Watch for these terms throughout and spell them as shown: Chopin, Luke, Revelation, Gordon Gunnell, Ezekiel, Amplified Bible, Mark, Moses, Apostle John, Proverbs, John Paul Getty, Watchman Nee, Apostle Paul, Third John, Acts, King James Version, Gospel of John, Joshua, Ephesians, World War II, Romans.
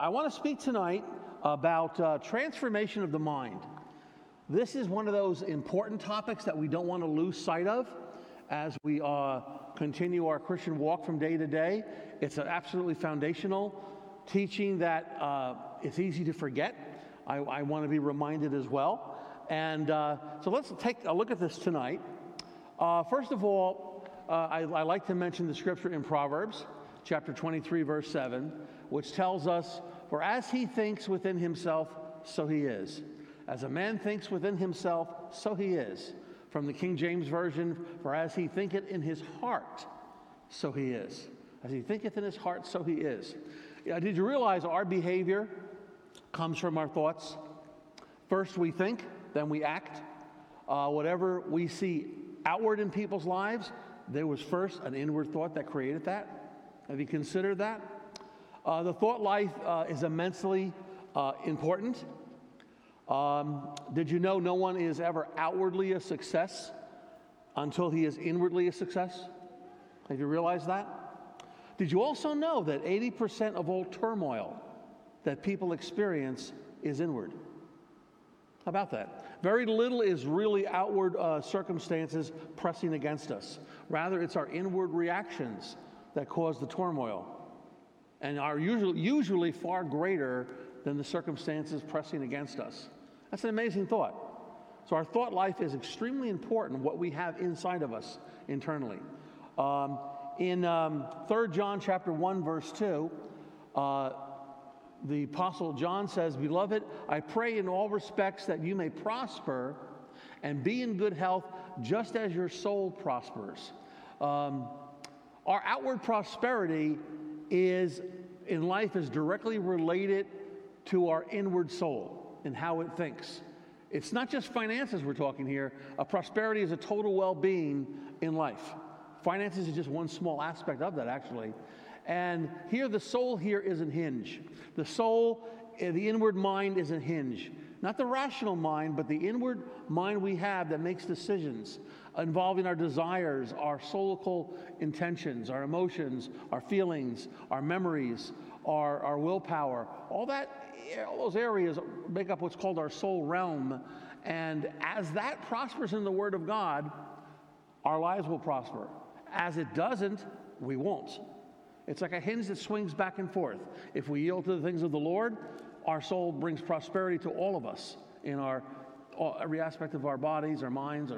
I want to speak tonight about transformation of the mind. This is one of those important topics that we don't want to lose sight of as we continue our Christian walk from day to day. It's an absolutely foundational teaching that it's easy to forget. I want to be reminded as well. And so let's take a look at this tonight. First of all, I like to mention the scripture in Proverbs chapter 23, verse 7, which tells us, "For as he thinks within himself, so he is. As a man thinks within himself, so he is." From the King James Version, "For as he thinketh in his heart, so he is. As he thinketh in his heart, so he is." Did you realize our behavior comes from our thoughts? First we think, then we act. Whatever we see outward in people's lives, there was first an inward thought that created that. Have you considered that? The thought life is immensely important. Did you know no one is ever outwardly a success until he is inwardly a success? Have you realized that? Did you also know that 80% of all turmoil that people experience is inward? How about that? Very little is really outward circumstances pressing against us. Rather, it's our inward reactions that cause the turmoil, and are usually far greater than the circumstances pressing against us. That's an amazing thought. So our thought life is extremely important, what we have inside of us internally. In Third John chapter 1, verse 2, the Apostle John says, "Beloved, I pray in all respects that you may prosper and be in good health just as your soul prospers." Our outward prosperity is directly related to our inward soul and how it thinks. It's not just finances we're talking here. Prosperity is a total well-being in life. Finances is just one small aspect of that, actually. And here, the soul here is in hinge. The soul, the inward mind is in hinge. Not the rational mind, but the inward mind we have that makes decisions involving our desires, our soulical intentions, our emotions, our feelings, our memories, our willpower. All those areas make up what's called our soul realm. And as that prospers in the Word of God, our lives will prosper. As it doesn't, we won't. It's like a hinge that swings back and forth. If we yield to the things of the Lord, our soul brings prosperity to all of us in every aspect of our bodies, our minds.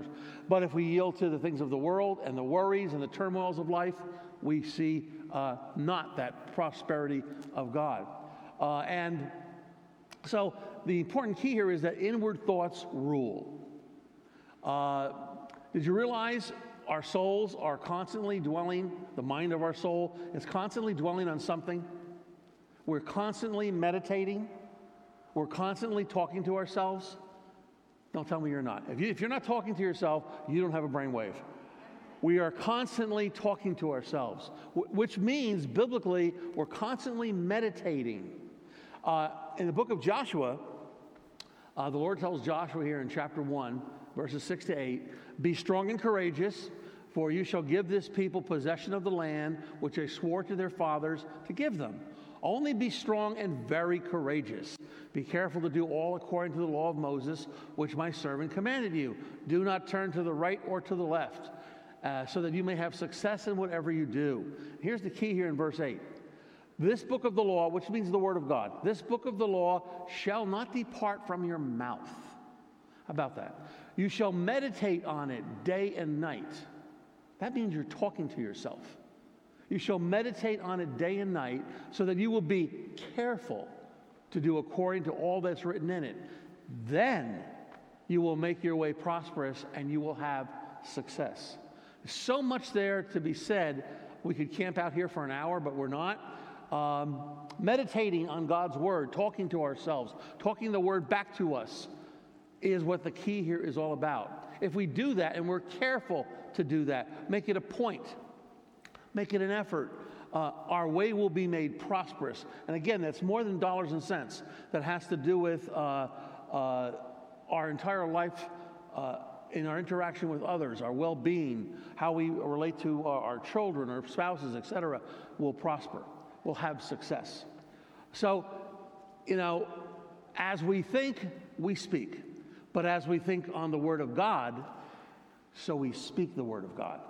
But if we yield to the things of the world and the worries and the turmoils of life, we see not that prosperity of God. And so the important key here is that inward thoughts rule. Did you realize our souls are constantly dwelling, the mind of our soul is constantly dwelling on something? We're constantly meditating. We're constantly talking to ourselves. Don't tell me you're not. If you're not talking to yourself, you don't have a brainwave. We are constantly talking to ourselves, which means, biblically, we're constantly meditating. In the book of Joshua, the Lord tells Joshua here in chapter 1, verses 6 to 8, "Be strong and courageous, for you shall give this people possession of the land, which I swore to their fathers to give them. Only be strong and very courageous. Be careful to do all according to the law of Moses, which my servant commanded you. Do not turn to the right or to the left, so that you may have success in whatever you do." Here's the key here in verse 8. "This book of the law," which means the Word of God, "this book of the law shall not depart from your mouth." How about that? "You shall meditate on it day and night." That means you're talking to yourself. "You shall meditate on it day and night, so that you will be careful to do according to all that's written in it. Then you will make your way prosperous and you will have success." So much there to be said. We could camp out here for an hour, but we're not. Meditating on God's Word, talking to ourselves, talking the Word back to us is what the key here is all about. If we do that and we're careful to do that, make it a point, make it an effort, our way will be made prosperous. And again, that's more than dollars and cents. That has to do with our entire life in our interaction with others, our well-being, how we relate to our children, our spouses, etc., will prosper, will have success. So you know, as we think, we speak. But as we think on the Word of God, so we speak the Word of God.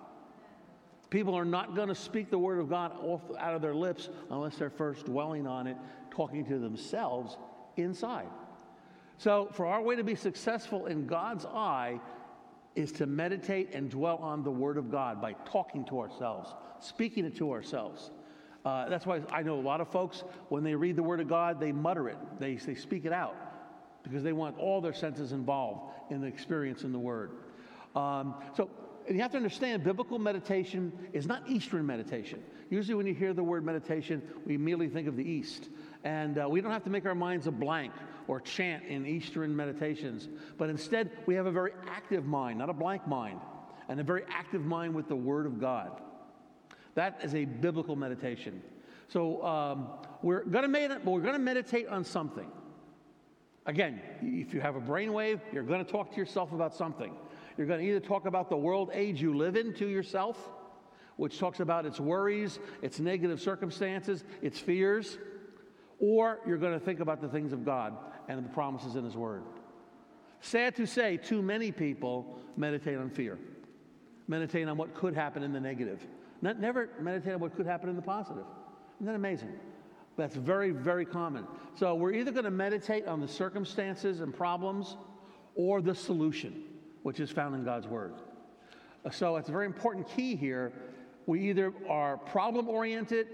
People are not going to speak the Word of God out of their lips unless they're first dwelling on it, talking to themselves inside. So for our way to be successful in God's eye is to meditate and dwell on the Word of God by talking to ourselves, speaking it to ourselves. That's why I know a lot of folks, when they read the Word of God, they mutter it. They speak it out because they want all their senses involved in the experience in the Word. And you have to understand, biblical meditation is not Eastern meditation. Usually when you hear the word meditation, we immediately think of the East. And we don't have to make our minds a blank or chant in Eastern meditations. But instead, we have a very active mind, not a blank mind, and a very active mind with the Word of God. That is a biblical meditation. So we're going to meditate on something. Again, if you have a brainwave, you're going to talk to yourself about something. You're going to either talk about the world age you live in to yourself, which talks about its worries, its negative circumstances, its fears, or you're going to think about the things of God and the promises in His Word. Sad to say, too many people meditate on fear, meditate on what could happen in the negative, never meditate on what could happen in the positive. Isn't that amazing? That's very, very common. So we're either going to meditate on the circumstances and problems or the solution, which is found in God's Word. So it's a very important key here. We either are problem-oriented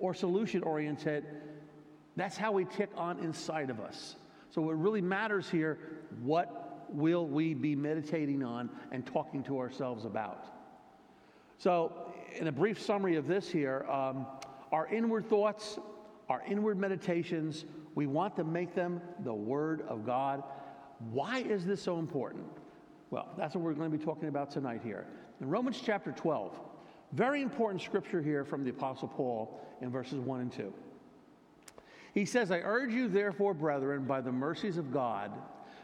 or solution-oriented. That's how we tick on inside of us. So what really matters here, what will we be meditating on and talking to ourselves about? So in a brief summary of this here, our inward thoughts, our inward meditations, we want to make them the Word of God. Why is this so important? Well, that's what we're going to be talking about tonight here. In Romans chapter 12, very important scripture here from the Apostle Paul in verses 1 and 2. He says, I urge you therefore, brethren, by the mercies of God,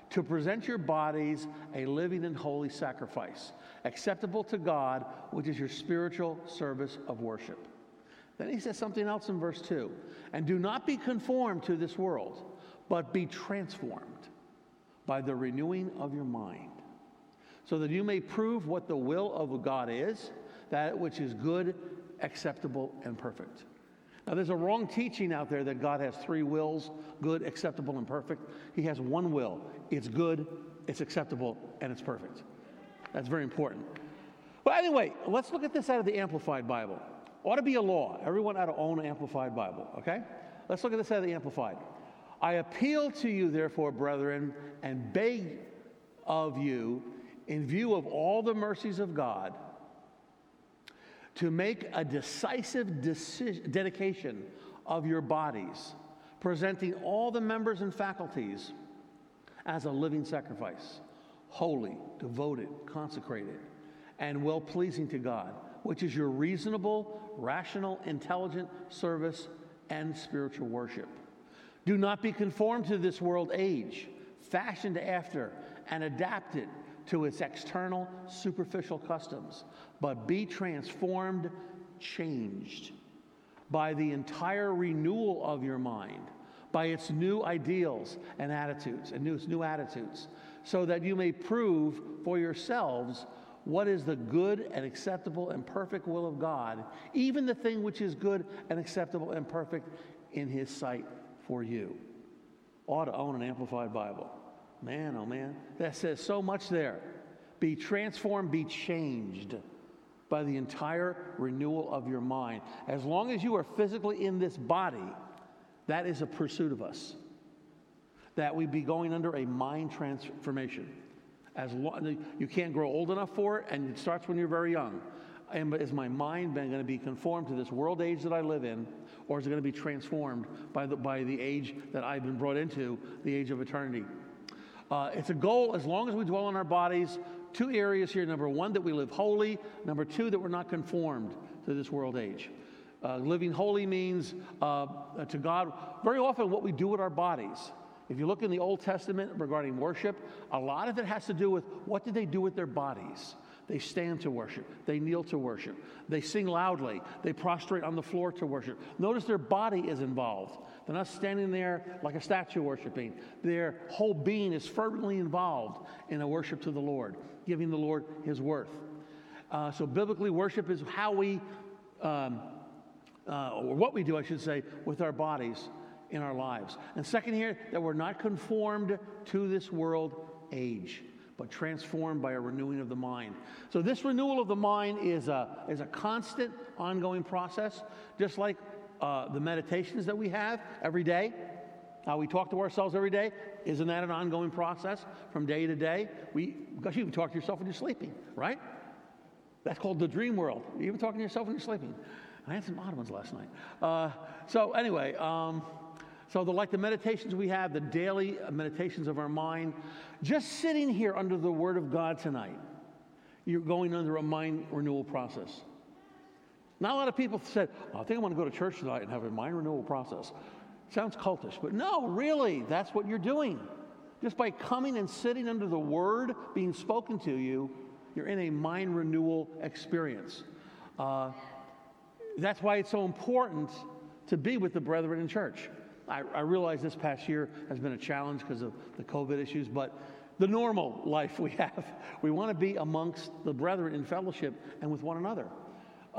to present your bodies a living and holy sacrifice, acceptable to God, which is your spiritual service of worship. Then he says something else in verse 2. And do not be conformed to this world, but be transformed by the renewing of your mind, so that you may prove what the will of God is, that which is good, acceptable, and perfect. Now, there's a wrong teaching out there that God has three wills, good, acceptable, and perfect. He has one will. It's good, it's acceptable, and it's perfect. That's very important. But anyway, let's look at this out of the Amplified Bible. Ought to be a law. Everyone ought to own an Amplified Bible, okay? Let's look at this out of the Amplified. I appeal to you, therefore, brethren, and beg of you, in view of all the mercies of God, to make a decisive dedication of your bodies, presenting all the members and faculties as a living sacrifice, holy, devoted, consecrated, and well-pleasing to God, which is your reasonable, rational, intelligent service and spiritual worship. Do not be conformed to this world age, fashioned after and adapted to its external, superficial customs, but be transformed, changed by the entire renewal of your mind, by its new ideals and attitudes, and its new attitudes, so that you may prove for yourselves what is the good and acceptable and perfect will of God, even the thing which is good and acceptable and perfect in His sight for you. Ought to own an Amplified Bible. Man, oh man, that says so much there. Be transformed, be changed by the entire renewal of your mind. As long as you are physically in this body, that is a pursuit of us, that we be going under a mind transformation. As you can't grow old enough for it, and it starts when you're very young. And is my mind going to be conformed to this world age that I live in, or is it going to be transformed by the age that I've been brought into, the age of eternity? It's a goal, as long as we dwell on our bodies, two areas here. Number one, that we live holy. Number two, that we're not conformed to this world age. Living holy means to God. Very often what we do with our bodies. If you look in the Old Testament regarding worship, a lot of it has to do with what did they do with their bodies. They stand to worship. They kneel to worship. They sing loudly. They prostrate on the floor to worship. Notice their body is involved. They're not standing there like a statue worshiping. Their whole being is fervently involved in a worship to the Lord, giving the Lord his worth. So biblically, worship is how we, or what we do, I should say, with our bodies in our lives. And second here, that we're not conformed to this world age, but transformed by a renewing of the mind. So this renewal of the mind is a constant, ongoing process, just like the meditations that we have every day. How we talk to ourselves every day. Isn't that an ongoing process from day to day? Because you can talk to yourself when you're sleeping, right? That's called the dream world. You're even talking to yourself when you're sleeping. I had some odd ones last night. So the meditations we have, the daily meditations of our mind, just sitting here under the Word of God tonight, you're going under a mind renewal process. Not a lot of people said, I think I'm going to go to church tonight and have a mind renewal process. Sounds cultish, but no, really, that's what you're doing. Just by coming and sitting under the Word being spoken to you, you're in a mind renewal experience. That's why it's so important to be with the brethren in church. I realize this past year has been a challenge because of the COVID issues, but the normal life we have, we want to be amongst the brethren in fellowship and with one another.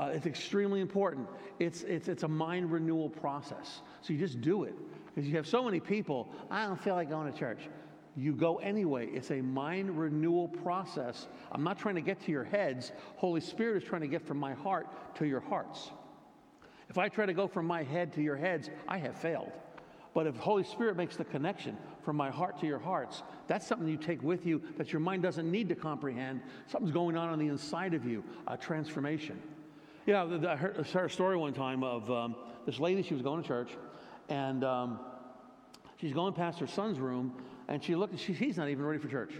It's extremely important. It's a mind renewal process. So you just do it because you have so many people. I don't feel like going to church. You go anyway. It's a mind renewal process. I'm not trying to get to your heads. Holy Spirit is trying to get from my heart to your hearts. If I try to go from my head to your heads, I have failed. But if the Holy Spirit makes the connection from my heart to your hearts, that's something you take with you that your mind doesn't need to comprehend. Something's going on the inside of you, a transformation. You know, I heard a story one time of this lady. She was going to church, and she's going past her son's room, and she looked, and he's not even ready for church.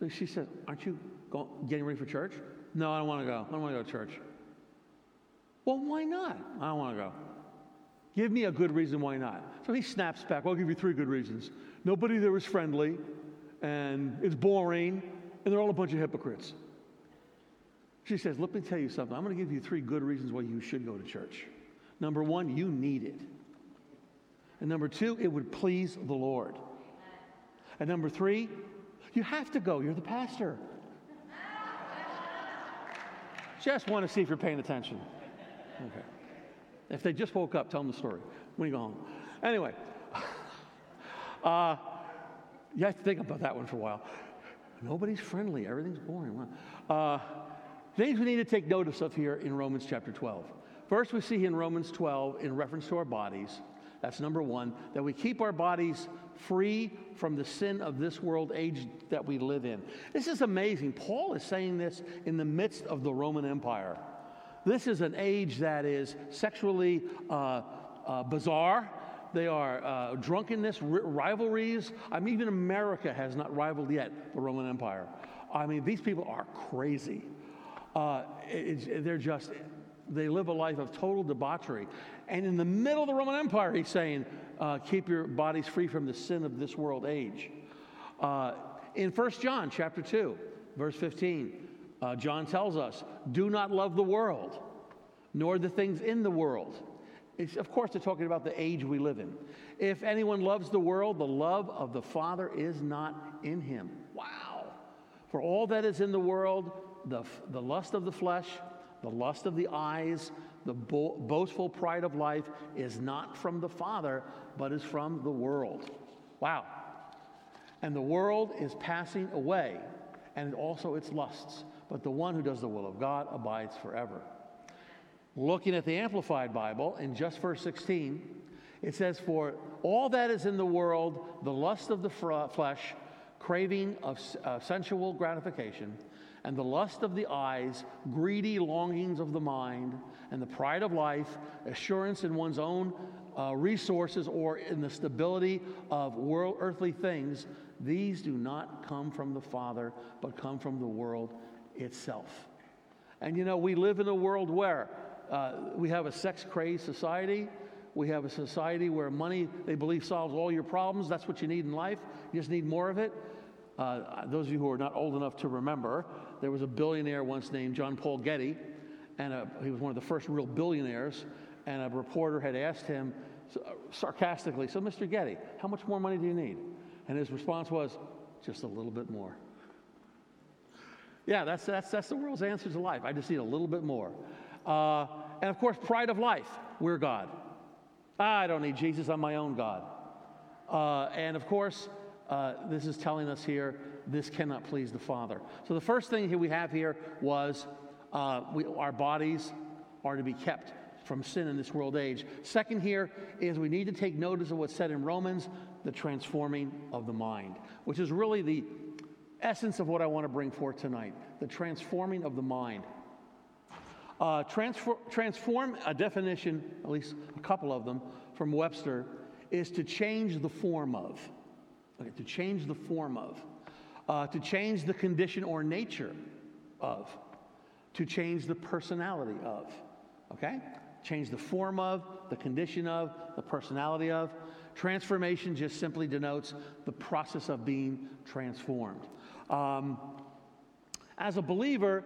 So she said, aren't you getting ready for church? No, I don't want to go. I don't want to go to church. Well, why not? I don't want to go. Give me a good reason why not. So he snaps back. I'll give you 3 good reasons. Nobody there is friendly, and it's boring, and they're all a bunch of hypocrites. She says, let me tell you something. I'm going to give you 3 good reasons why you should go to church. Number 1, you need it. And number 2, it would please the Lord. And number 3, you have to go. You're the pastor. Just want to see if you're paying attention. Okay. If they just woke up, tell them the story when you go home. Anyway, you have to think about that one for a while. Nobody's friendly. Everything's boring. Things we need to take notice of here in Romans chapter 12. First, we see in Romans 12, in reference to our bodies, that's number 1, that we keep our bodies free from the sin of this world age that we live in. This is amazing. Paul is saying this in the midst of the Roman Empire. This is an age that is sexually bizarre. They are drunkenness, rivalries. I mean, even America has not rivaled yet the Roman Empire. I mean, these people are crazy. They live a life of total debauchery. And in the middle of the Roman Empire, he's saying, keep your bodies free from the sin of this world age. In 1 John chapter 2, verse 15, John tells us, do not love the world, nor the things in the world. It's, of course, they're talking about the age we live in. If anyone loves the world, the love of the Father is not in him. Wow. For all that is in the world, the lust of the flesh, the lust of the eyes, the boastful pride of life is not from the Father, but is from the world. Wow. And the world is passing away, and also its lusts. But the one who does the will of God abides forever. Looking at the Amplified Bible, in just verse 16, it says, for all that is in the world, the lust of the flesh, craving of sensual gratification, and the lust of the eyes, greedy longings of the mind, and the pride of life, assurance in one's own resources or in the stability of earthly things, these do not come from the Father, but come from the world itself. And you know, we live in a world where we have a sex-crazed society. We have a society where money, they believe, solves all your problems. That's what you need in life. You just need more of it. Those of you who are not old enough to remember, There was a billionaire once named John Paul Getty, and he was one of the first real billionaires, and a reporter had asked him sarcastically, "So, Mr. Getty, how much more money do you need?" And his response was, "Just a little bit more." Yeah, that's the world's answer to life. I just need a little bit more. And of course, pride of life. We're God. I don't need Jesus. I'm my own God. And of course, this is telling us here, this cannot please the Father. So the first thing we have here was our bodies are to be kept from sin in this world age. Second here is we need to take notice of what's said in Romans, the transforming of the mind, which is really the essence of what I want to bring forth tonight, the transforming of the mind. Transform, a definition, at least a couple of them, from Webster, is to change the form of. Okay, to change the form of. To change the condition or nature of. To change the personality of. Okay? Change the form of, the condition of, the personality of. Transformation just simply denotes the process of being transformed. As a believer,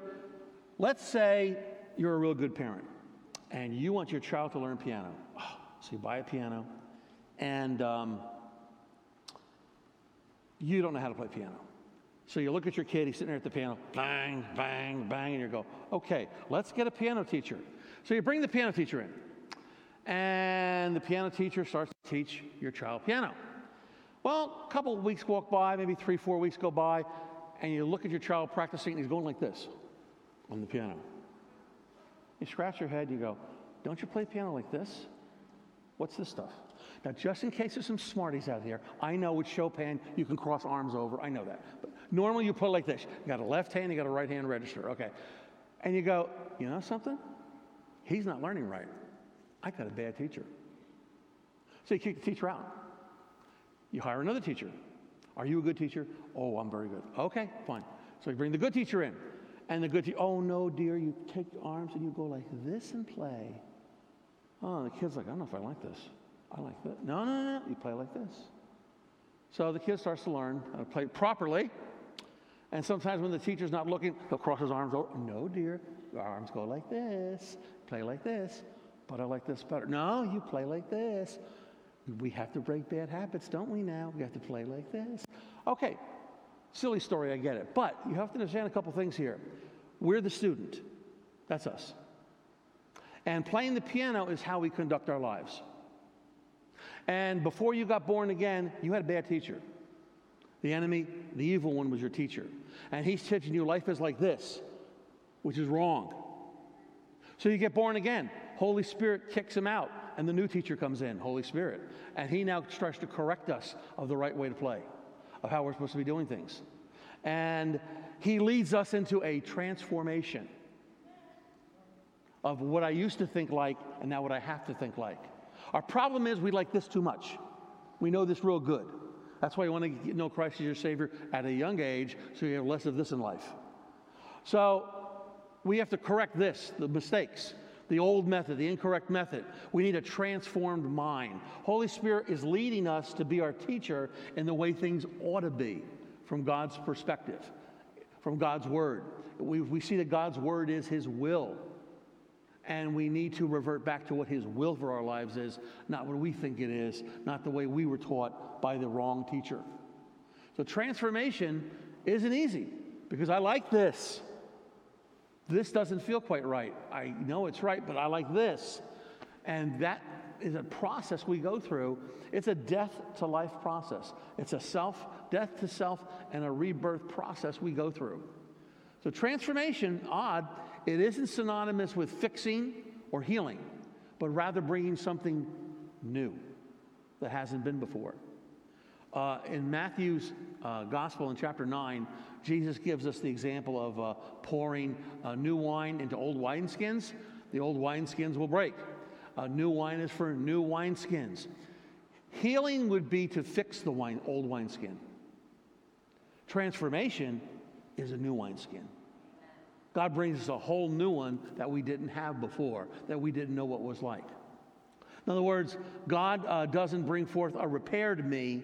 let's say you're a real good parent and you want your child to learn piano. So you buy a piano and you don't know how to play piano. So you look at your kid, he's sitting there at the piano, bang, bang, bang, and you go, okay, let's get a piano teacher. So you bring the piano teacher in, and the piano teacher starts to teach your child piano. Well, a couple of weeks walk by, maybe 3-4 weeks go by, and you look at your child practicing, and he's going like this on the piano. You scratch your head, and you go, don't you play piano like this? What's this stuff? Now, just in case there's some smarties out here, I know with Chopin, you can cross arms over. I know that. But normally, you play like this. You got a left hand, you got a right hand register. Okay. And you go, you know something? He's not learning right. I got a bad teacher. So you kick the teacher out. You hire another teacher. Are you a good teacher? Oh, I'm very good. Okay, fine. So you bring the good teacher in. And the good teacher, oh no, dear, you take your arms and you go like this and play. Oh, the kid's like, I don't know if I like this. I like that. No, no, no, no. You play like this. So the kid starts to learn how to play properly. And sometimes when the teacher's not looking, he'll cross his arms over. No, dear. Your arms go like this. Play like this. But I like this better. No, you play like this. We have to break bad habits, don't we now? We have to play like this. Okay. Silly story, I get it. But you have to understand a couple things here. We're the student. That's us. And playing the piano is how we conduct our lives. And before you got born again, you had a bad teacher. The enemy, the evil one, was your teacher. And he's teaching you life is like this, which is wrong. So you get born again. Holy Spirit kicks him out, and the new teacher comes in, Holy Spirit. And he now starts to correct us of the right way to play, of how we're supposed to be doing things. And he leads us into a transformation of what I used to think like and now what I have to think like. Our problem is we like this too much. We know this real good. That's why you want to know Christ as your Savior at a young age, so you have less of this in life. So we have to correct this, the mistakes, the old method, the incorrect method. We need a transformed mind. Holy Spirit is leading us to be our teacher in the way things ought to be from God's perspective, from God's Word. We see that God's Word is His will. And we need to revert back to what His will for our lives is, not what we think it is, not the way we were taught by the wrong teacher. So transformation isn't easy, because I like this. This doesn't feel quite right. I know it's right, but I like this. And that is a process we go through. It's a death-to-life process. It's a death to self and a rebirth process we go through. So transformation, odd, it isn't synonymous with fixing or healing, but rather bringing something new that hasn't been before. In Matthew's Gospel in chapter 9, Jesus gives us the example of pouring new wine into old wineskins. The old wineskins will break. New wine is for new wineskins. Healing would be to fix the old wineskin. Transformation is a new wineskin. God brings us a whole new one that we didn't have before, that we didn't know what was like. In other words, God doesn't bring forth a repaired me.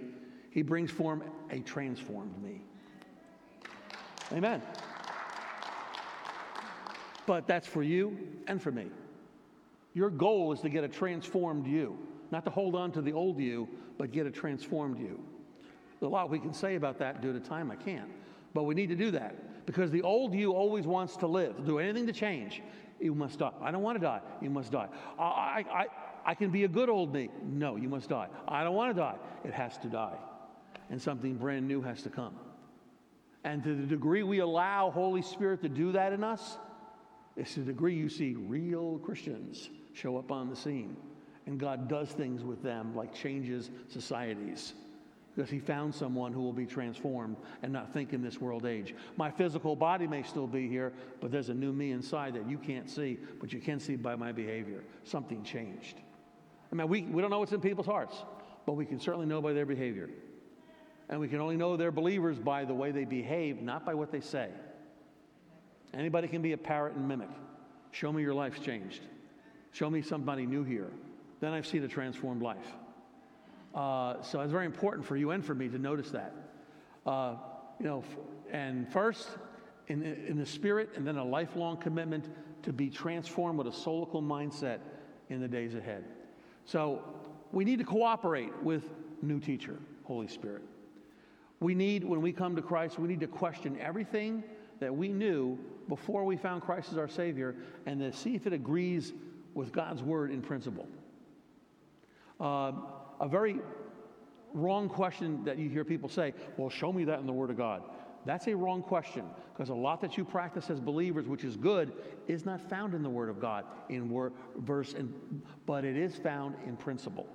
He brings forth a transformed me. Amen. But that's for you and for me. Your goal is to get a transformed you, not to hold on to the old you, but get a transformed you. There's a lot we can say about that due to time, I can't. But we need to do that because the old you always wants to live, do anything to change. You must die. I don't want to die. You must die. I can be a good old me. No, you must die. I don't want to die. It has to die. And something brand new has to come. And to the degree we allow Holy Spirit to do that in us, it's the degree you see real Christians show up on the scene. And God does things with them like changes societies. Because he found someone who will be transformed and not think in this world age. My physical body may still be here, but there's a new me inside that you can't see, but you can see by my behavior. Something changed. I mean, we don't know what's in people's hearts, but we can certainly know by their behavior. And we can only know they're believers by the way they behave, not by what they say. Anybody can be a parrot and mimic. Show me your life's changed. Show me somebody new here. Then I've seen a transformed life. So it's very important for you and for me to notice that. And first, in the spirit, and then a lifelong commitment to be transformed with a solical mindset in the days ahead. So we need to cooperate with new teacher, Holy Spirit. We need, when we come to Christ, we need to question everything that we knew before we found Christ as our Savior and to see if it agrees with God's Word in principle. A very wrong question that you hear people say, well, show me that in the Word of God. That's a wrong question because a lot that you practice as believers, which is good, is not found in the Word of God in verse, but it is found in principle.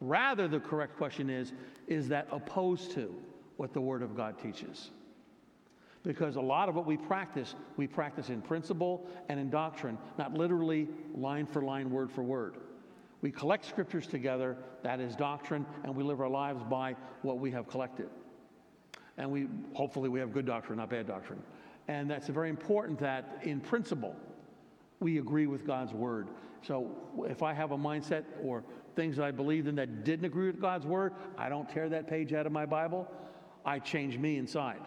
Rather, the correct question is that opposed to what the Word of God teaches? Because a lot of what we practice in principle and in doctrine, not literally line for line, word for word. We collect scriptures together, that is doctrine, and we live our lives by what we have collected. And hopefully we have good doctrine, not bad doctrine. And that's very important that in principle, we agree with God's word. So if I have a mindset or things that I believed in that didn't agree with God's word, I don't tear that page out of my Bible. I change me inside.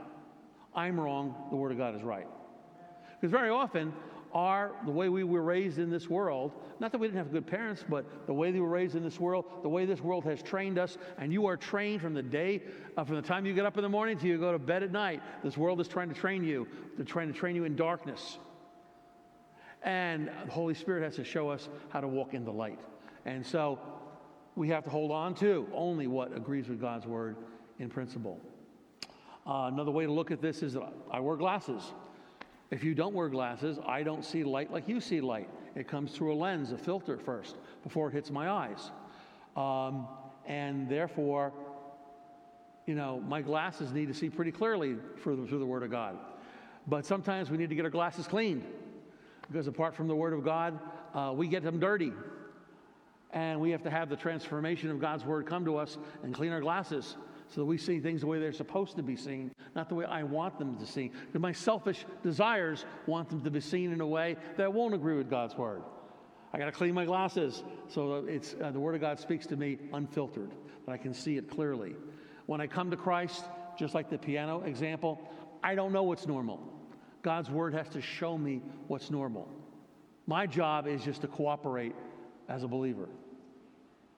I'm wrong, the word of God is right. Because very often, the way we were raised in this world, not that we didn't have good parents, but the way they were raised in this world, the way this world has trained us, and you are trained from the time you get up in the morning till you go to bed at night. This world is trying to train you. They're trying to train you in darkness. And the Holy Spirit has to show us how to walk in the light. And so we have to hold on to only what agrees with God's word in principle. Another way to look at this is that I wear glasses. If you don't wear glasses, I don't see light like you see light. It comes through a lens, a filter first, before it hits my eyes. And therefore, my glasses need to see pretty clearly through the Word of God. But sometimes we need to get our glasses cleaned. Because apart from the Word of God, we get them dirty. And we have to have the transformation of God's Word come to us and clean our glasses. So that we see things the way they're supposed to be seen, not the way I want them to be seen. Because my selfish desires want them to be seen in a way that won't agree with God's word. I got to clean my glasses so that it's the word of God speaks to me unfiltered, that I can see it clearly. When I come to Christ, just like the piano example, I don't know what's normal. God's word has to show me what's normal. My job is just to cooperate as a believer.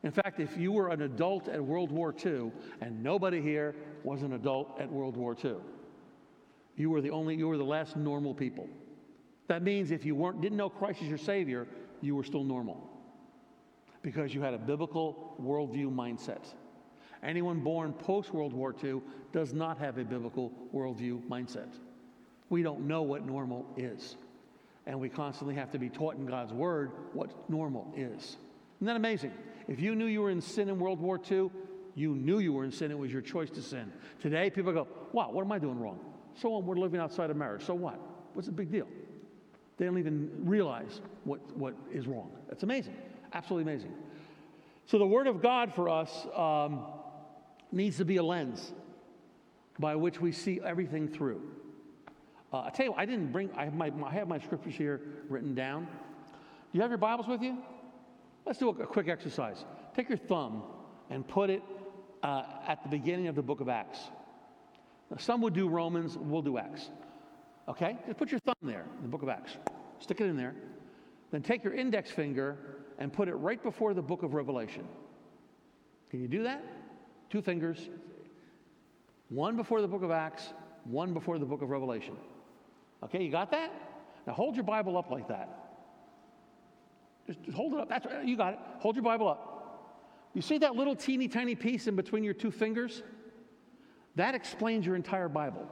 In fact, if you were an adult at World War II, and nobody here was an adult at World War II, you were the last normal people. That means if you didn't know Christ as your Savior, you were still normal because you had a biblical worldview mindset. Anyone born post-World War II does not have a biblical worldview mindset. We don't know what normal is, and we constantly have to be taught in God's Word what normal is. Isn't that amazing? If you knew you were in sin in World War II, you knew you were in sin. It was your choice to sin. Today, people go, wow, what am I doing wrong? So what? We're living outside of marriage. So what? What's the big deal? They don't even realize what is wrong. That's amazing. Absolutely amazing. So the Word of God for us needs to be a lens by which we see everything through. I tell you what, I have my scriptures here written down. Do you have your Bibles with you? Let's do a quick exercise. Take your thumb and put it at the beginning of the book of Acts. Now, some would do Romans, we'll do Acts. Okay? Just put your thumb there in the book of Acts. Stick it in there. Then take your index finger and put it right before the book of Revelation. Can you do that? Two fingers. One before the book of Acts, one before the book of Revelation. Okay, you got that? Now hold your Bible up like that. Just hold it up. That's right. You got it. Hold your Bible up. You see that little teeny tiny piece in between your two fingers? That explains your entire Bible.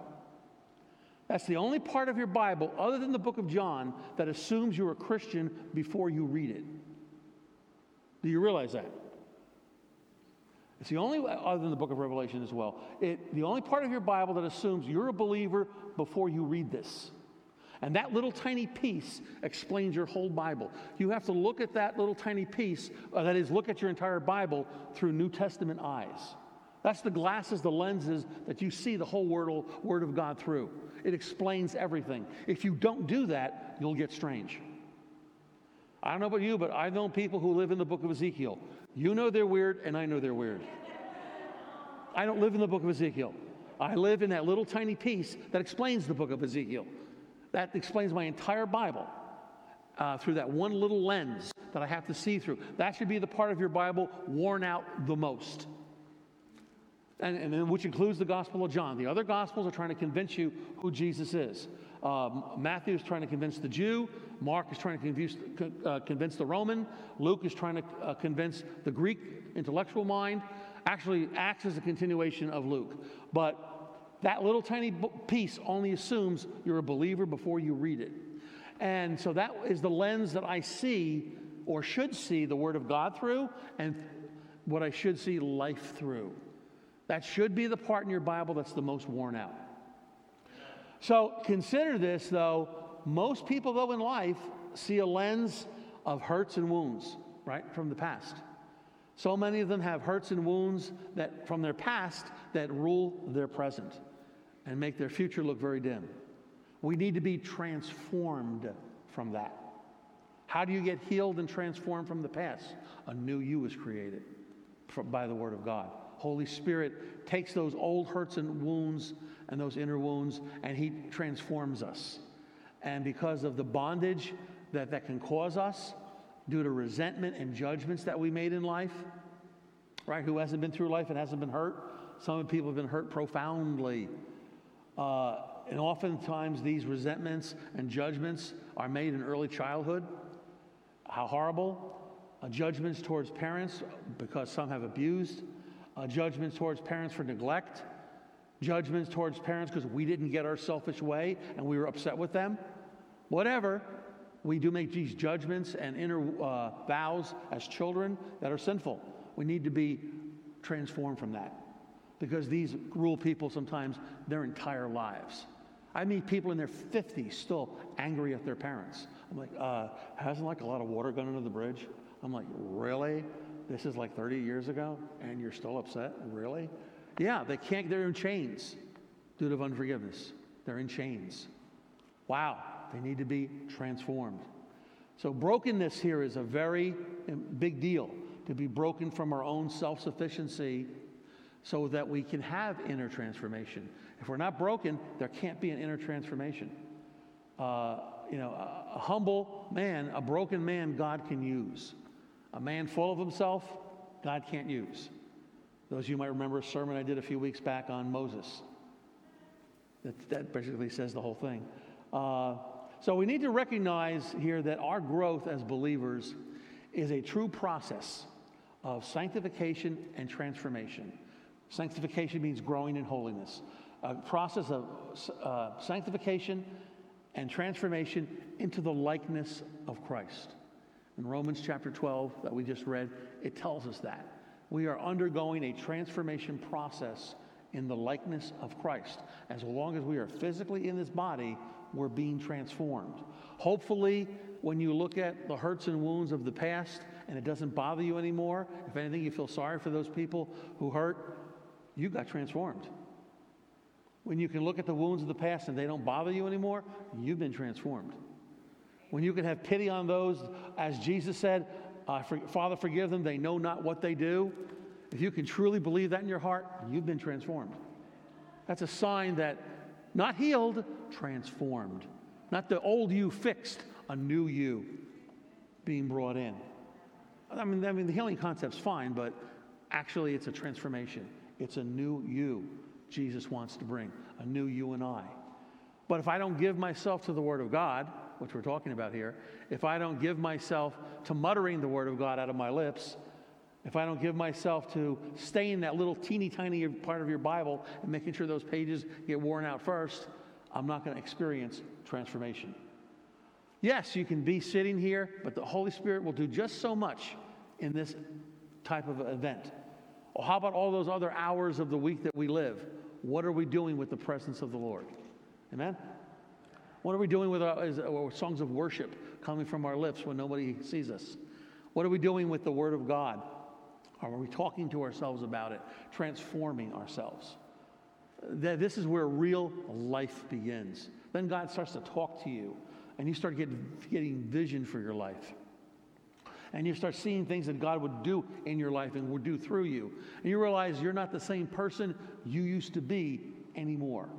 That's the only part of your Bible, other than the book of John, that assumes you're a Christian before you read it. Do you realize that? It's the only, other than the book of Revelation as well, the only part of your Bible that assumes you're a believer before you read this. And that little tiny piece explains your whole Bible. You have to look at that little tiny piece, that is, look at your entire Bible through New Testament eyes. That's the glasses, the lenses that you see the whole Word of God through. It explains everything. If you don't do that, you'll get strange. I don't know about you, but I've known people who live in the book of Ezekiel. You know they're weird, and I know they're weird. I don't live in the book of Ezekiel. I live in that little tiny piece that explains the book of Ezekiel. That explains my entire Bible through that one little lens that I have to see through. That should be the part of your Bible worn out the most, and which includes the Gospel of John. The other Gospels are trying to convince you who Jesus is. Matthew is trying to convince the Jew. Mark is trying to convince the Roman. Luke is trying to convince the Greek intellectual mind. Actually, Acts is a continuation of Luke. But that little tiny piece only assumes you're a believer before you read it. And so that is the lens that I see, or should see, the Word of God through, and what I should see life through. That should be the part in your Bible that's the most worn out. So consider this, though. Most people, though, in life see a lens of hurts and wounds, right, from the past. So many of them have hurts and wounds that from their past that rule their present and make their future look very dim. We need to be transformed from that. How do you get healed and transformed from the past? A new you is created by the Word of God. Holy Spirit takes those old hurts and wounds and those inner wounds, and He transforms us. And because of the bondage that can cause us due to resentment and judgments that we made in life, right? Who hasn't been through life and hasn't been hurt? Some people have been hurt profoundly. And oftentimes these resentments and judgments are made in early childhood. How horrible. Judgments towards parents, because some have abused. Judgments towards parents for neglect. Judgments towards parents because we didn't get our selfish way and we were upset with them. Whatever. We do make these judgments and inner vows as children that are sinful. We need to be transformed from that, because these rule people sometimes their entire lives. I meet people in their 50s still angry at their parents. I'm like, hasn't like a lot of water gone under the bridge? I'm like, really? This is like 30 years ago and you're still upset? Really? Yeah, they're in chains due to unforgiveness. They're in chains. Wow. They need to be transformed. So brokenness here is a very big deal, to be broken from our own self-sufficiency so that we can have inner transformation. If we're not broken, there can't be an inner transformation. A humble man, a broken man, God can use. A man full of himself, God can't use. Those of you might remember a sermon I did a few weeks back on Moses. That basically says the whole thing. So we need to recognize here that our growth as believers is a true process of sanctification and transformation. Sanctification means growing in holiness. A process of sanctification and transformation into the likeness of Christ. In Romans chapter 12 that we just read, it tells us that. We are undergoing a transformation process in the likeness of Christ. As long as we are physically in this body, we're being transformed. Hopefully, when you look at the hurts and wounds of the past and it doesn't bother you anymore, if anything, you feel sorry for those people who hurt, you got transformed. When you can look at the wounds of the past and they don't bother you anymore, you've been transformed. When you can have pity on those, as Jesus said, Father, forgive them, they know not what they do. If you can truly believe that in your heart, you've been transformed. That's a sign that Not healed, transformed. Not the old you fixed, a new you being brought in. I mean, the healing concept's fine, but actually it's a transformation. It's a new you Jesus wants to bring, a new you and I. But if I don't give myself to the Word of God, which we're talking about here, if I don't give myself to muttering the Word of God out of my lips, if I don't give myself to staying that little teeny tiny part of your Bible and making sure those pages get worn out first, I'm not going to experience transformation. Yes, you can be sitting here, but the Holy Spirit will do just so much in this type of event. Well, how about all those other hours of the week that we live? What are we doing with the presence of the Lord? Amen? What are we doing with our songs of worship coming from our lips when nobody sees us? What are we doing with the Word of God? Are we talking to ourselves about it, transforming ourselves? This is where real life begins. Then God starts to talk to you, and you start getting vision for your life. And you start seeing things that God would do in your life and would do through you. And you realize you're not the same person you used to be anymore.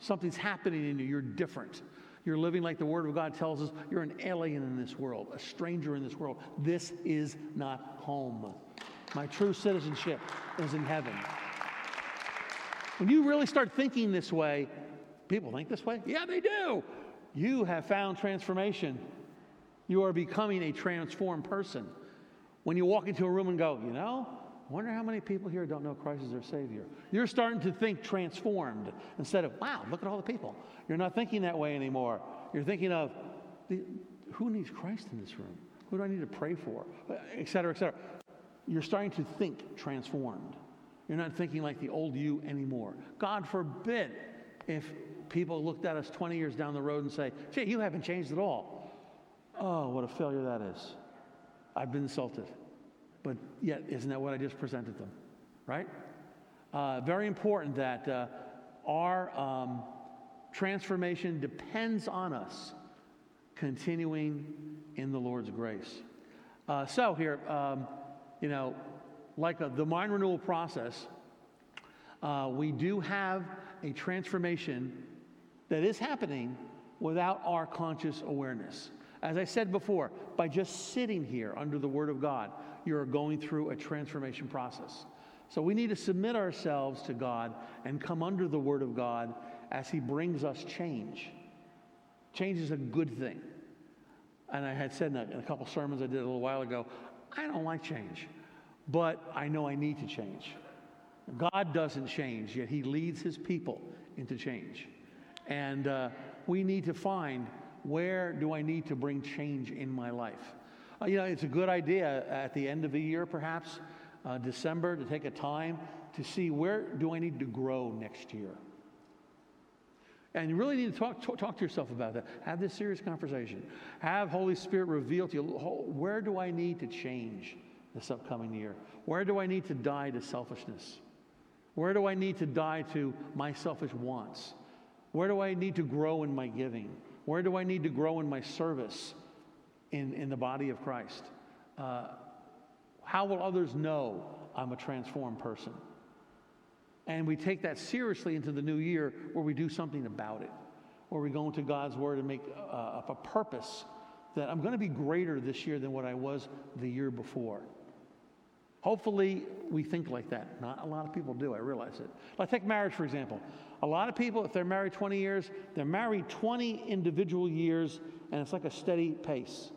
Something's happening in you. You're different. You're living like the Word of God tells us. You're an alien in this world, a stranger in this world. This is not home. My true citizenship is in heaven. When you really start thinking this way, people think this way? Yeah, they do. You have found transformation. You are becoming a transformed person. When you walk into a room and go, you know, I wonder how many people here don't know Christ as their Savior. You're starting to think transformed instead of, wow, look at all the people. You're not thinking that way anymore. You're thinking of, who needs Christ in this room? Who do I need to pray for? Et cetera, et cetera. You're starting to think transformed. You're not thinking like the old you anymore. God forbid if people looked at us 20 years down the road and say, gee, you haven't changed at all. Oh, what a failure that is. I've been insulted. But yet, isn't that what I just presented them? Right? Very important that our transformation depends on us continuing in the Lord's grace. So here, the mind renewal process, we do have a transformation that is happening without our conscious awareness. As I said before, by just sitting here under the Word of God, you're going through a transformation process. So we need to submit ourselves to God and come under the Word of God as He brings us change. Change is a good thing. And I had said in a couple sermons I did a little while ago, I don't like change, but I know I need to change. God doesn't change, yet He leads His people into change. And we need to find, where do I need to bring change in my life? It's a good idea at the end of the year, perhaps, December, to take a time to see, where do I need to grow next year? And you really need to talk to yourself about that. Have this serious conversation. Have Holy Spirit reveal to you, where do I need to change this upcoming year? Where do I need to die to selfishness? Where do I need to die to my selfish wants? Where do I need to grow in my giving? Where do I need to grow in my service in the body of Christ? How will others know I'm a transformed person? And we take that seriously into the new year, where we do something about it, where we go into God's Word and make up a purpose that I'm going to be greater this year than what I was the year before. Hopefully, we think like that. Not a lot of people do, I realize it. But take marriage, for example. A lot of people, if they're married 20 years, they're married 20 individual years, and it's like a steady pace.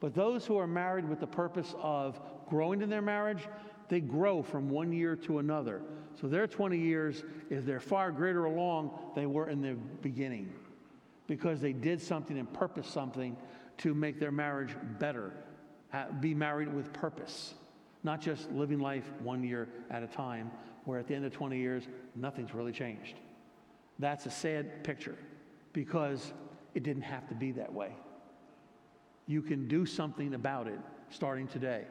But those who are married with the purpose of growing in their marriage, they grow from one year to another. So their 20 years, if they're far greater along, they were in the beginning, because they did something and purposed something to make their marriage better, be married with purpose. Not just living life one year at a time, where at the end of 20 years, nothing's really changed. That's a sad picture, because it didn't have to be that way. You can do something about it starting today,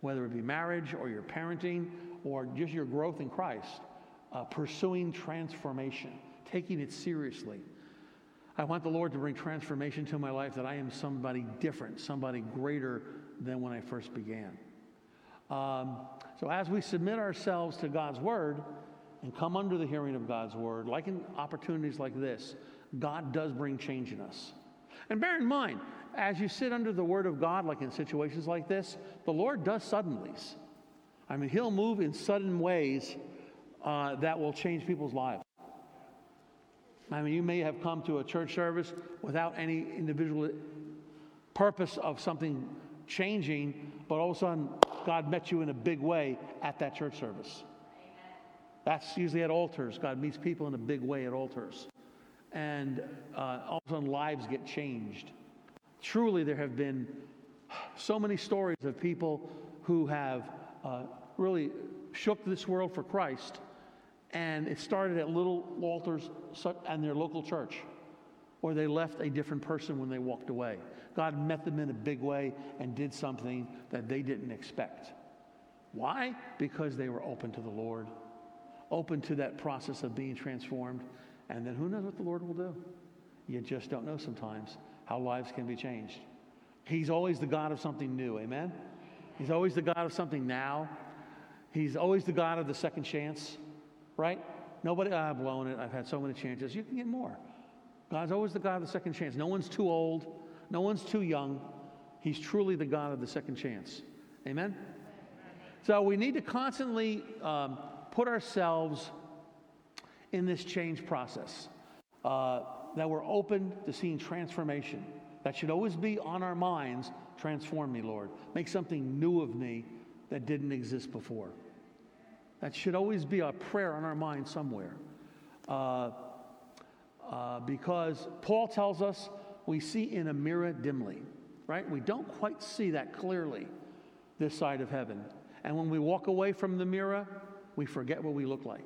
whether it be marriage or your parenting or just your growth in Christ, pursuing transformation, taking it seriously. I want the Lord to bring transformation to my life, that I am somebody different, somebody greater than when I first began. So as we submit ourselves to God's Word and come under the hearing of God's word, like in opportunities like this, God does bring change in us. And bear in mind, as you sit under the word of God, like in situations like this, the Lord does suddenlies. I mean, he'll move in sudden ways that will change people's lives. I mean, you may have come to a church service without any individual purpose of something changing, but all of a sudden, God met you in a big way at that church service. That's usually at altars. God meets people in a big way at altars. And all of a sudden, lives get changed. Truly, there have been so many stories of people who have really shook this world for Christ, and it started at little altars and their local church, or they left a different person when they walked away. God met them in a big way and did something that they didn't expect. Why? Because they were open to the Lord, open to that process of being transformed. And then who knows what the Lord will do? You just don't know sometimes how lives can be changed. He's always the God of something new, amen? He's always the God of something now. He's always the God of the second chance, right? Nobody, I've blown it, I've had so many chances. You can get more. God's always the God of the second chance. No one's too old. No one's too young. He's truly the God of the second chance. Amen? So we need to constantly put ourselves in this change process, that we're open to seeing transformation. That should always be on our minds. Transform me, Lord. Make something new of me that didn't exist before. That should always be a prayer on our mind somewhere. Because Paul tells us we see in a mirror dimly, right? We don't quite see that clearly this side of heaven. And when we walk away from the mirror, we forget what we look like.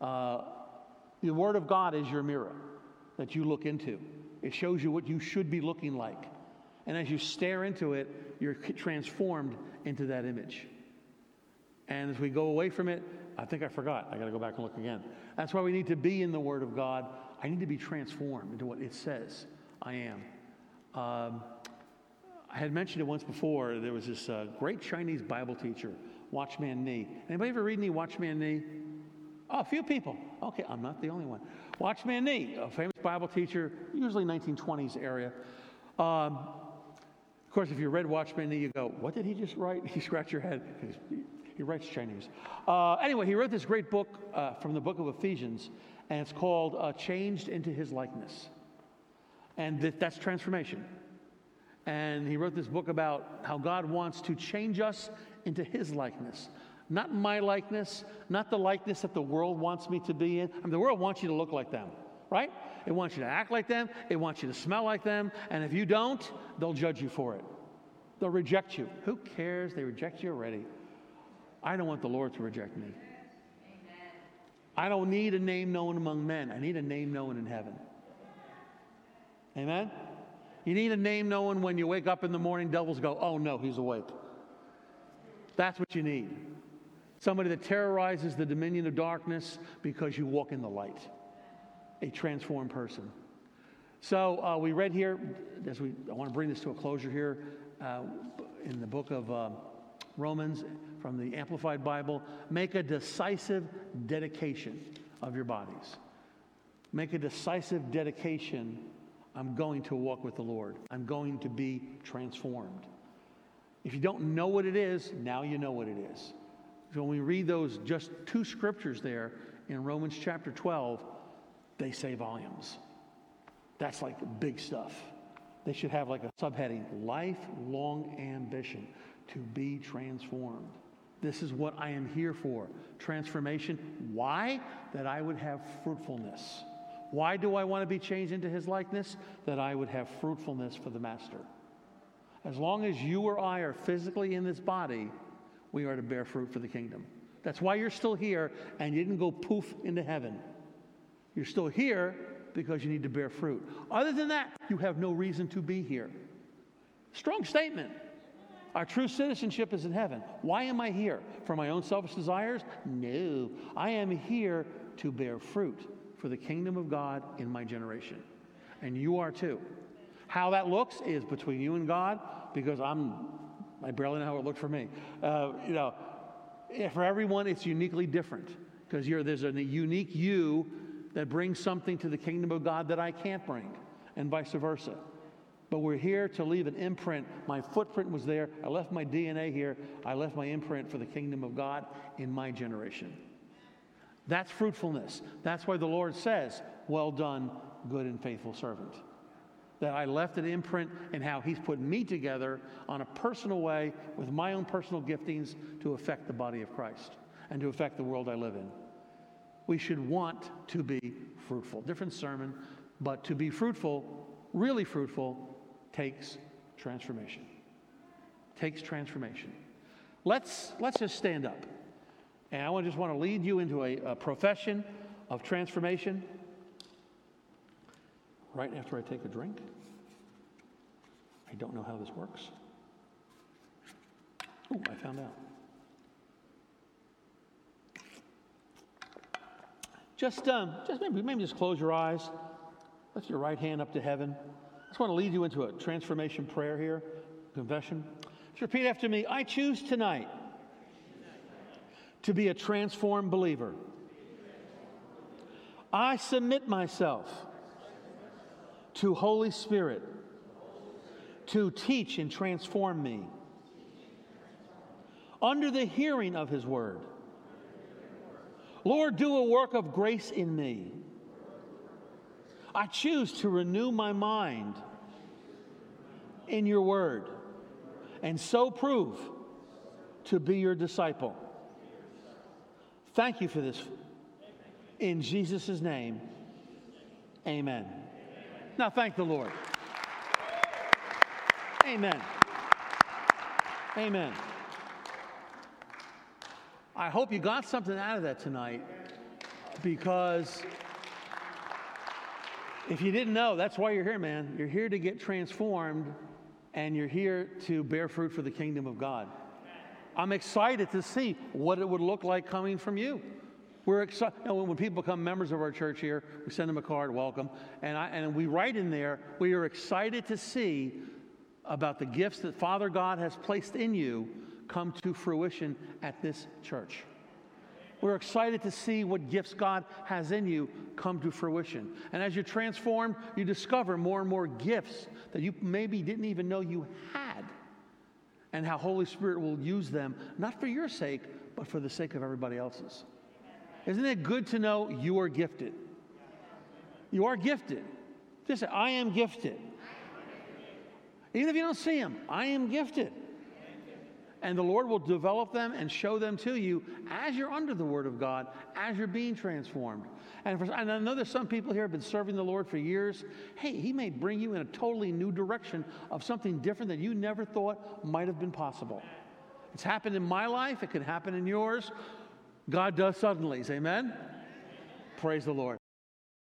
The Word of God is your mirror that you look into. It shows you what you should be looking like. And as you stare into it, you're transformed into that image. And as we go away from it, I think I forgot. I got to go back and look again. That's why we need to be in the Word of God. I need to be transformed into what it says I am. I had mentioned it once before. There was this great Chinese Bible teacher, Watchman Nee. Anybody ever read any Watchman Nee? Oh, a few people. Okay, I'm not the only one. Watchman Nee, a famous Bible teacher, usually 1920s area. Of course, if you read Watchman Nee, you go, what did he just write? You scratch your head. He writes Chinese. Anyway, he wrote this great book from the book of Ephesians, and it's called Changed into His Likeness. And that's transformation. And he wrote this book about how God wants to change us into His likeness. Not my likeness, not the likeness that the world wants me to be in. I mean, the world wants you to look like them, right? It wants you to act like them. It wants you to smell like them. And if you don't, they'll judge you for it. They'll reject you. Who cares? They reject you already. I don't want the Lord to reject me. Amen. I don't need a name known among men. I need a name known in heaven. Amen? You need a name known when you wake up in the morning, devils go, oh no, he's awake. That's what you need. Somebody that terrorizes the dominion of darkness because you walk in the light. A transformed person. So we read here, I want to bring this to a closure here, in the book of Romans, from the Amplified Bible, make a decisive dedication of your bodies. Make a decisive dedication. I'm going to walk with the Lord. I'm going to be transformed. If you don't know what it is, now you know what it is. So when we read those just two scriptures there in Romans chapter 12, they say volumes. That's like big stuff. They should have like a subheading, lifelong ambition to be transformed. This is what I am here for, transformation. Why? That I would have fruitfulness. Why do I want to be changed into His likeness? That I would have fruitfulness for the Master. As long as you or I are physically in this body, we are to bear fruit for the kingdom. That's why you're still here and you didn't go poof into heaven. You're still here because you need to bear fruit. Other than that, you have no reason to be here. Strong statement. Our true citizenship is in heaven. Why am I here? For my own selfish desires? No. I am here to bear fruit for the kingdom of God in my generation. And you are too. How that looks is between you and God, because I barely know how it looked for me. For everyone, it's uniquely different. because there's a unique you that brings something to the kingdom of God that I can't bring, and vice versa. But we're here to leave an imprint. My footprint was there. I left my DNA here. I left my imprint for the kingdom of God in my generation. That's fruitfulness. That's why the Lord says, well done, good and faithful servant. That I left an imprint in how he's put me together on a personal way with my own personal giftings to affect the body of Christ and to affect the world I live in. We should want to be fruitful. Different sermon, but to be fruitful, really fruitful, takes transformation. Takes transformation. Let's just stand up. And I want to lead you into a profession of transformation. Right after I take a drink. I don't know how this works. Oh, I found out. Just maybe just close your eyes. Lift your right hand up to heaven. I just want to lead you into a transformation prayer here, confession. Just repeat after me. I choose tonight to be a transformed believer. I submit myself to Holy Spirit to teach and transform me under the hearing of His Word. Lord, do a work of grace in me. I choose to renew my mind in your word and so prove to be your disciple. Thank you for this. In Jesus' name, amen. Now thank the Lord. Amen. Amen. I hope you got something out of that tonight, because if you didn't know, that's why you're here, man. You're here to get transformed, and you're here to bear fruit for the kingdom of God. I'm excited to see what it would look like coming from you. We're excited. You know, when people become members of our church here, we send them a card, welcome, and we write in there, we are excited to see about the gifts that Father God has placed in you come to fruition at this church. We're excited to see what gifts God has in you come to fruition. And as you're transformed, you discover more and more gifts that you maybe didn't even know you had, and how Holy Spirit will use them, not for your sake, but for the sake of everybody else's. Isn't it good to know you are gifted? You are gifted. Just say, I am gifted. Even if you don't see them, I am gifted. And the Lord will develop them and show them to you as you're under the Word of God, as you're being transformed. And I know there's some people here who have been serving the Lord for years. Hey, He may bring you in a totally new direction of something different that you never thought might have been possible. It's happened in my life. It could happen in yours. God does suddenly. Amen? Praise the Lord.